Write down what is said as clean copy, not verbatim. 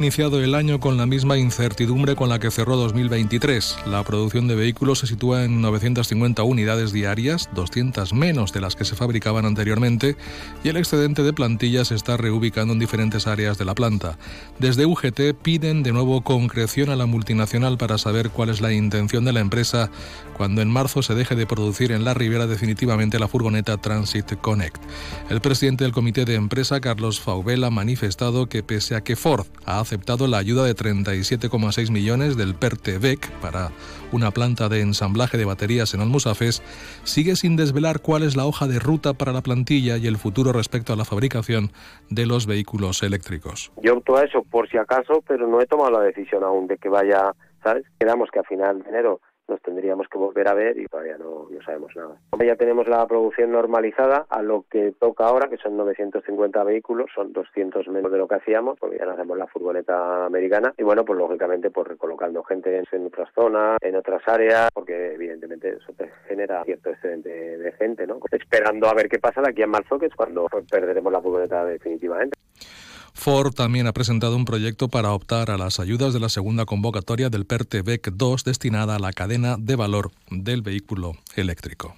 iniciado el año con la misma incertidumbre con la que cerró 2023. La producción de vehículos se sitúa en 950 unidades diarias, 200 menos de las que se fabricaban anteriormente, y el excedente de plantillas se está reubicando en diferentes áreas de la planta. Desde UGT piden de nuevo concreción a la multinacional para saber cuál es la intención de la empresa cuando en marzo se deje de producir en La Ribera definitivamente la furgoneta Transit Connect. El presidente del comité de empresa, Carlos Faubel, ha manifestado que pese a que Ford ha aceptado la ayuda de 37,6 millones del PERTE VEC para una planta de ensamblaje de baterías en Almusafes, sigue sin desvelar cuál es la hoja de ruta para la plantilla y el futuro respecto a la fabricación de los vehículos eléctricos. Yo opto a eso por si acaso, pero no he tomado la decisión aún de que vaya, ¿sabes? Quedamos que a final de enero nos tendríamos que volver a ver y todavía no sabemos nada. Ya tenemos la producción normalizada a lo que toca ahora, que son 950 vehículos, son 200 menos de lo que hacíamos, porque ya no hacemos la furgoneta americana. Y bueno, pues lógicamente por recolocando gente en otras zonas, en otras áreas, porque evidentemente eso te genera cierto excedente de gente, ¿no? Esperando a ver qué pasa de aquí a marzo, que es cuando perderemos la furgoneta definitivamente. Ford también ha presentado un proyecto para optar a las ayudas de la segunda convocatoria del PERTE VEC II destinada a la cadena de valor del vehículo eléctrico.